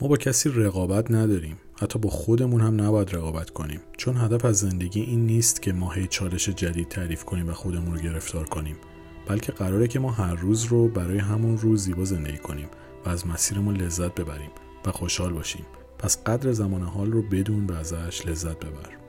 ما با کسی رقابت نداریم، حتی با خودمون هم نباید رقابت کنیم، چون هدف از زندگی این نیست که ما هی چالش جدید تعریف کنیم و خودمون رو گرفتار کنیم، بلکه قراره که ما هر روز رو برای همون روز زیبا زندگی کنیم و از مسیرمون لذت ببریم و خوشحال باشیم. پس قدر زمان حال رو بدون و ازش لذت ببر.